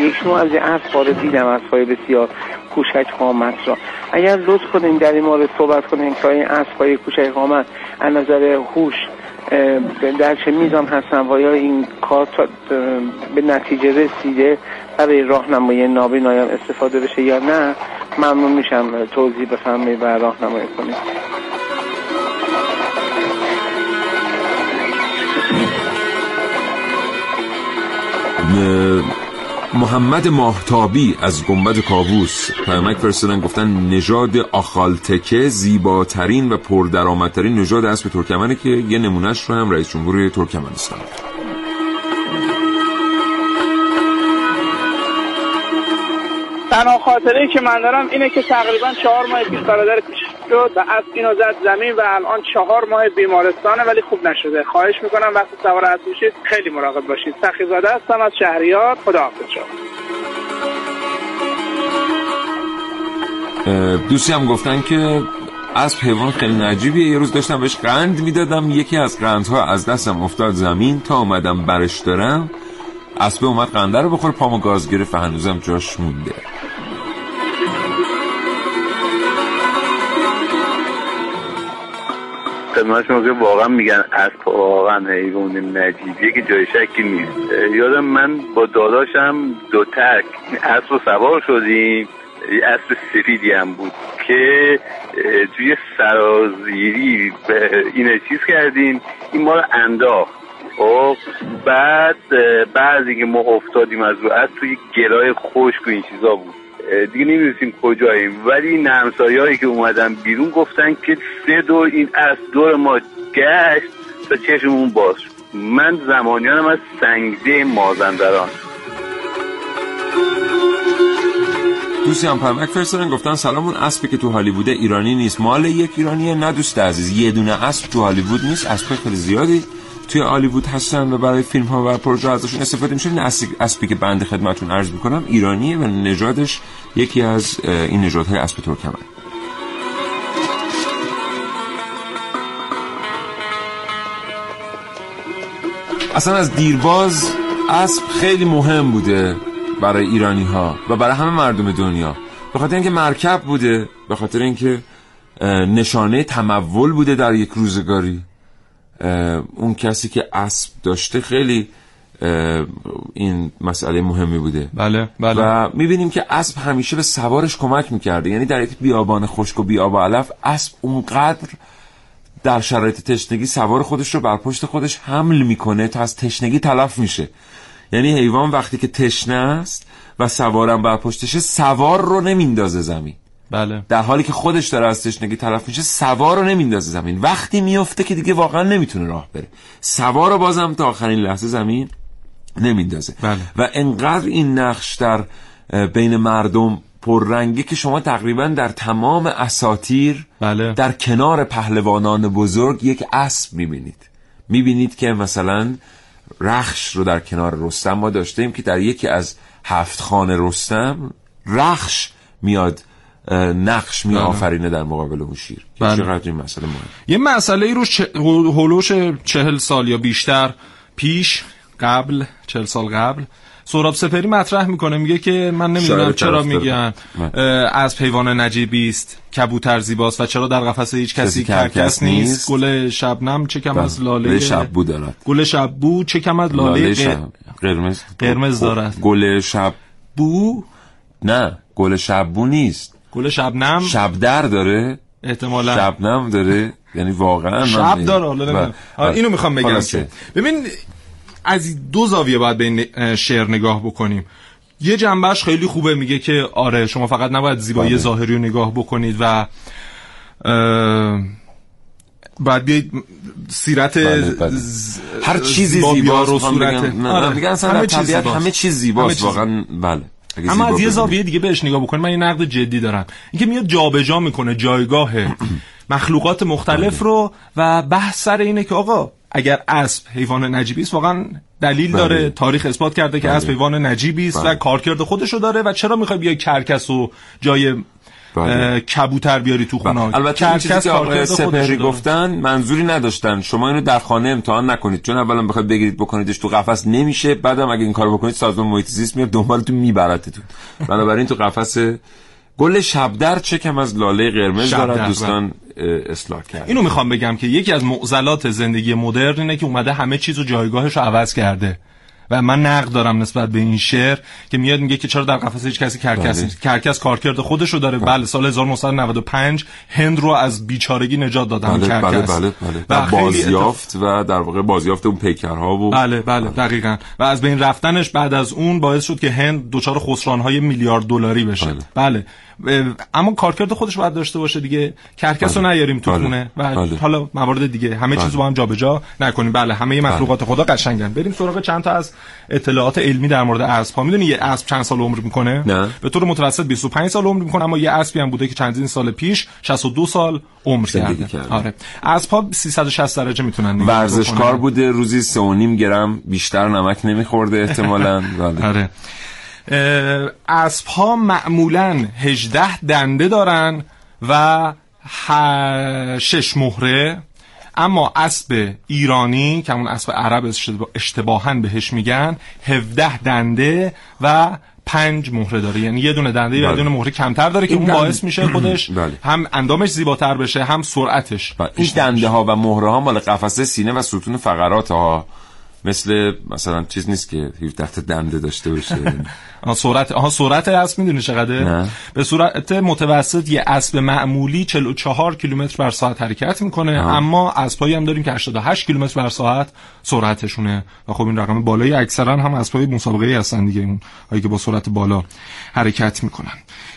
یک نوع از اسب‌ها رو دیدم، اسب‌های بسیار کوچک قامت را. اگر لطف کنین در این مورد صحبت کنین که این اسب‌های کوچک قامت از نظر هوش در چه میزان هستن و یا این کار به نتیجه رسیده برای راهنمایی نابینایان استفاده بشه یا نه، ممنون میشم توضیح بفرمایید و راهنمایی کنید. محمد ماهتابی از گنبد کاووس پیامک فرستادن، گفتن نژاد آخالتکه زیباترین و پردرآمدترین نژاد اسب ترکمنه که یه نمونهش رو هم رئیس جمهور ترکمنستان. تنها خاطره که من دارم اینه که تقریبا چهار ماه پیش برادر کوچیک شد و اسب اینو زد زمین و الان چهار ماه بیمارستانه ولی خوب نشده. خواهش میکنم وقتی سوار اسب میشید خیلی مراقب باشید. سخیزاده هستم از شهریار. خداحافظ شما. دوستی هم گفتن که اسب حیوان خیلی عجیبیه، یه روز داشتم بهش قند میدادم، یکی از قندها از دستم افتاد زمین، تا اومدم برش دارم اسب اومد قنده رو بخور پامو گاز گرفت و هنوزم جاش مونده. خدمت شما که واقعا میگن اسب واقعا حیوان نجیبیه که جای شکی نیست. یادم من با داداشم دو تک اسب رو سوار شدیم، یه اسب سفیدی هم بود که توی سرازیری اینه چیز کردیم، این ما رو انداخت و بعد بعضی که ما افتادیم از رو از توی گلای خشک و این چیزا بود دیگه نمی‌دونیم کجاییم، ولی این همسایه‌ای که اومدن بیرون گفتن که سه دور این از دور ما گشت تا چشمون باز. من زمانیانم از سنگده مازندران. دوستی هم پرمک فرستادن گفتن سلامون، اسبی که تو هالیوود ایرانی نیست، مال یک ایرانیه. نه دوست عزیز، یه دونه اسب تو هالیوود نیست، اسب خیلی زیادی توی هالیوود هستن و برای فیلم ها و پروژه ازشون استفاده میشه. این اسبی که بنده خدمتون عرض میکنم ایرانیه و نژادش یکی از این نژادهای اسب ترکمن. اصلا از دیرباز اسب خیلی مهم بوده برای ایرانی ها و برای همه مردم دنیا، به خاطر اینکه مرکب بوده، به خاطر اینکه نشانه تمول بوده در یک روزگاری. اون کسی که اسب داشته خیلی این مسئله مهمی بوده. بله بله. و میبینیم که اسب همیشه به سوارش کمک میکرده، یعنی در یک بیابان خشک و بیابان علف اسب اونقدر در شرایط تشنگی سوار خودش رو بر پشت خودش حمل میکنه تا از تشنگی تلف میشه. یعنی حیوان وقتی که تشنه است و سوارم بر پشتشه سوار رو نمیندازه زمین. بله. در حالی که خودش داره از تشنگی تلف میشه سوار رو نمیندازه زمین، وقتی میفته که دیگه واقعا نمیتونه راه بره سوار رو بازم تا آخرین لحظه زمین نمیندازه. بله. و انقدر این نقش در بین مردم پررنگه که شما تقریبا در تمام اساطیر بله. در کنار پهلوانان بزرگ یک اسب میبینید. میبینید که مثلا رخش رو در کنار رستم ما داشتیم که در یکی از هفت خان رستم رخش میاد نقش می آفرینه در مقابل اون شیر. چقدر این مسئله مهمه. یه مسئله ای رو هولوش چهل سال یا بیشتر پیش قبل چهل سال قبل سهراب سپهری مطرح میکنه، میگه که من نمیدونم چرا میگن از حیوان نجیبی است کبوتر زیباست و چرا در قفسه هیچ کسی کرکس نیست، گل شبنم چه کم از لاله شبو دارد، گل شبو چه کم از لاله قرمز قرمز دارد، گل شبو نه گل شبو نیست، گل شبنم شبدر داره احتمالاً، شبنم داره یعنی واقعا شب داره. حالا اینو میخوام بگم که ببین از دو زاویه باید به این شعر نگاه بکنیم. یه جنبهش خیلی خوبه، میگه که آره شما فقط نباید زیبایی ظاهری رو نگاه بکنید و باید بیاید سیرت بله بله. ز... هر چیزی زیباست، آره. میگن اصلا همه چیز همه چیز زیباست واقعا بله، اما از یه زاویه دیگه بهش نگاه بکنید. من این نقد جدی دارم، اینکه میاد جابجا میکنه جایگاه مخلوقات مختلف رو و بحث سر اینه که آقا اگر اسب حیوان نجیبی است واقعا دلیل بله. داره، تاریخ اثبات کرده که بله. اسب حیوان نجیبی است بله. و کارکرد خودش رو داره و چرا میخوای بیای کرکس و جای بله. کبوتر بیاری تو خونه؟ بله. البته این چیزی که آقای سپهری گفتن منظوری نداشتن، شما اینو در خانه امتحان نکنید، چون اولا بخواید بگیرید بکنیدش تو قفس نمیشه، بعدم اگه این کارو بکنید سازمان محیط زیست میاد دنبالتون میبرتتون. بنابراین تو قفس گل شبدر چه کم از لاله قرمز دارد دوستان اصلاح کرد. اینو میخوام بگم که یکی از معضلات زندگی مدرن اینه که اومده همه چیزو جایگاهش رو عوض کرده و من نقد دارم نسبت به این شعر که میاد میگه که چرا در قفس هیچ کسی کرکس نیست. کرکس کارکرد خودش رو داره. بله سال هزار و نهصد و نود و پنج هند رو از بیچارگی نجات دادن بله، کرکس. بله بله بله. و بازیافت و در واقع بازیافت اون پیکرها و بله بله دقیقاً و از بین رفتنش بعد از اون باعث شد که هند دچار خسران‌های میلیارد دلاری بشه. بله. بله. اما کارکرد خودش باید داشته باشه دیگه، کرکس رو نیاریم تو خونه و حالا موارد دیگه همه چیز رو با هم جابجا نکنیم. بله همه مخلوقات خدا قشنگن. بریم سراغ چند تا از اطلاعات علمی در مورد اسب ها. میدونی یه اسب چند سال عمر میکنه؟ نه. به طور متوسط بیست و پنج سال عمر میکنه، اما یه اسبی هم بوده که چندین سال پیش شصت و دو سال عمر کرده. آره اسب ها سیصد و شصت درجه میتونن، ورزشکار بوده، روزی سه و نیم گرم بیشتر نمک نمیخورده احتمالاً. آره اسب ها معمولاً هجده دنده دارن و شش مهره، اما اسب ایرانی که همون اسب عرب اشتباهاً بهش میگن هفده دنده و پنج مهره داره، یعنی یه دونه دنده و یه دونه مهره کمتر داره که اون باعث میشه خودش بله. هم اندامش زیباتر بشه هم سرعتش. این دنده ها و مهره ها مال قفسه سینه و ستون فقرات ها، مثل مثلا چیز نیست که هفده تا دنده داشته باشه. آها سرعت آها سرعت اسب میدونی چقدره؟ به سرعت متوسط یه اسب معمولی چهل و چهار کیلومتر بر ساعت حرکت میکنه آه. اما اسبایی هم داریم که هشتاد و هشت کیلومتر بر ساعت سرعتشونه و خب این رقم بالایی اکثرا هم اسبای مسابقه‌ای هستن دیگه، اون هایی که با سرعت بالا حرکت میکنن.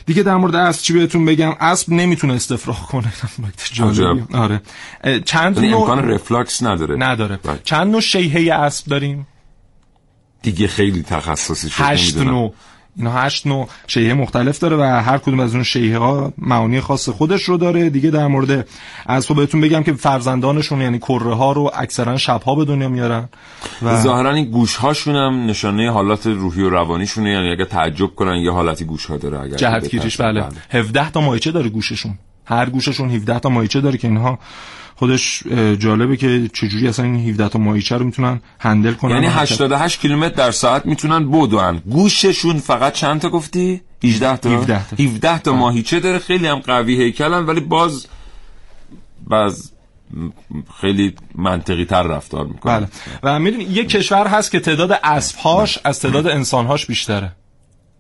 دیگه در مورد اسب چی بهتون بگم؟ اسب نمیتونه استفراغ کنه. آره چند نوع امکان رفلاکس نداره نداره باید. چند نوع شیهه اسب داریم دیگه؟ خیلی تخصصی شده هشت نوع. اینا هشت نوع شیهه مختلف داره و هر کدوم از اون شیهه ها معانی خاص خودش رو داره. دیگه در مورد اسب بهتون بگم که فرزندانشون یعنی کره ها رو اکثرا شب ها به دنیا میارن و ظاهرا این گوش هاشون هم نشانه حالات روحی و روانیشونه، یعنی اگه تعجب کنن یه حالتی گوش ها داره، اگه جهت گیریش بله. هفده تا ماهیچه داره گوششون، هر گوششون هفده تا ماهیچه داره که اینها خودش جالبه که چجوری اصلا این هفده تا ماهیچه رو میتونن هندل کنن، یعنی هشتاد و هشت کیلومتر در ساعت میتونن بدوئن. گوششون فقط چند تا گفتی؟ هجده تا هفده تا, هفده تا ماهیچه داره، خیلی هم قوی هیکلن ولی باز باز خیلی منطقی تر رفتار میکنه. بله. و میدونی یک کشور هست که تعداد اسبهاش از تعداد انسانهاش بیشتره.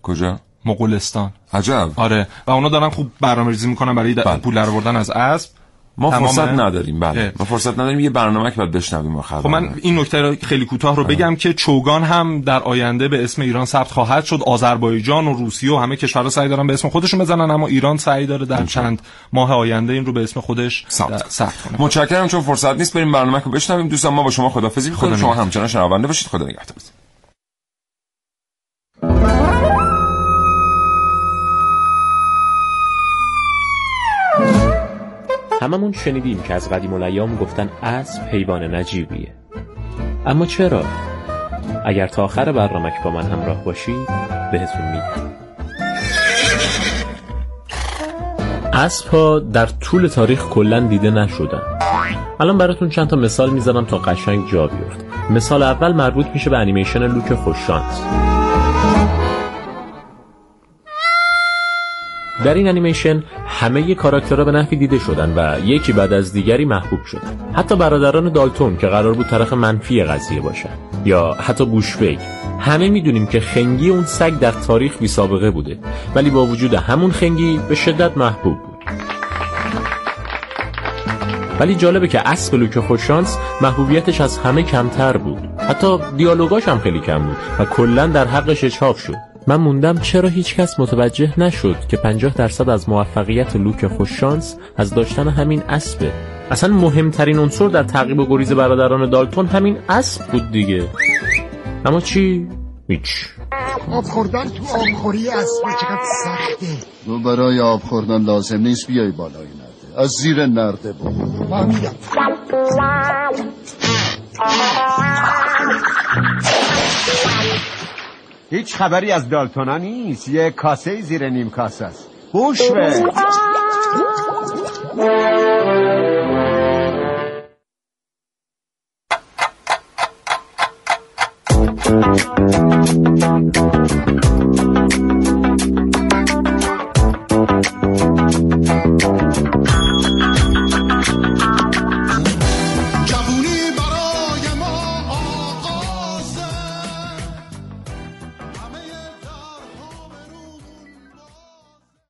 کجا؟ مغولستان. عجب. آره و اونا دارن خوب برنامه‌ریزی میکنن برای بله. پول درآوردن از اسب. ما فرصت نداریم بله ما فرصت نداریم یه برنامه که بعد بشنویم آخر. خب من این نکته خیلی کوتاه رو بگم که چوگان هم در آینده به اسم ایران ثبت خواهد شد. آذربایجان و روسیه و همه کشورها سعی دارن به اسم خودشون بزنن، اما ایران سعی داره در چند ماه آینده این رو به اسم خودش ثبت کنه. متشکرم، چون فرصت نیست بریم برنامه رو بشنویم. دوستان ما با شما خداحافظی می‌کنیم، شما همچنان شنونده باشید. خدا نگهدارتون. هممون شنیدیم که از قدیم الایام گفتن اسب حیوان نجیبیه، اما چرا؟ اگر تا آخر برنامه با من همراه باشید بهتون میگم. اسب‌ها در طول تاریخ کلاً دیده نشدن. الان براتون چند تا مثال میزنم تا قشنگ جا بیفته. مثال اول مربوط میشه به انیمیشن لوک خوششانس. در این انیمیشن همه کاراکترها به نحوی دیده شدن و یکی بعد از دیگری محبوب شدن. حتی برادران دالتون که قرار بود طرف منفی قضیه باشن، یا حتی بوشفیک. همه میدونیم که خنگی اون سگ در تاریخ بی سابقه بوده، ولی با وجود همون خنگی به شدت محبوب بود. ولی جالبه که اسب لوک خوششانس محبوبیتش از همه کمتر بود. حتی دیالوگاش هم خیلی کم بود و کلا در حقش چاپ شد. من موندم چرا هیچ کس متوجه نشد که پنجاه درصد از موفقیت لوک خوششانس از داشتن همین اسبه. اصلا مهمترین عنصر در تعقیب و گریز برادران دالتون همین اسب بود دیگه. اما چی؟ هیچ. آب خوردن تو آبخوری اسب چقدر سخته. تو برای آب خوردن لازم نیست بیای بالای نرده، از زیر نرده بود. من میگم هیچ خبری از دالتونا نیست. یه کاسه زیر نیم کاسه است. بوشوه.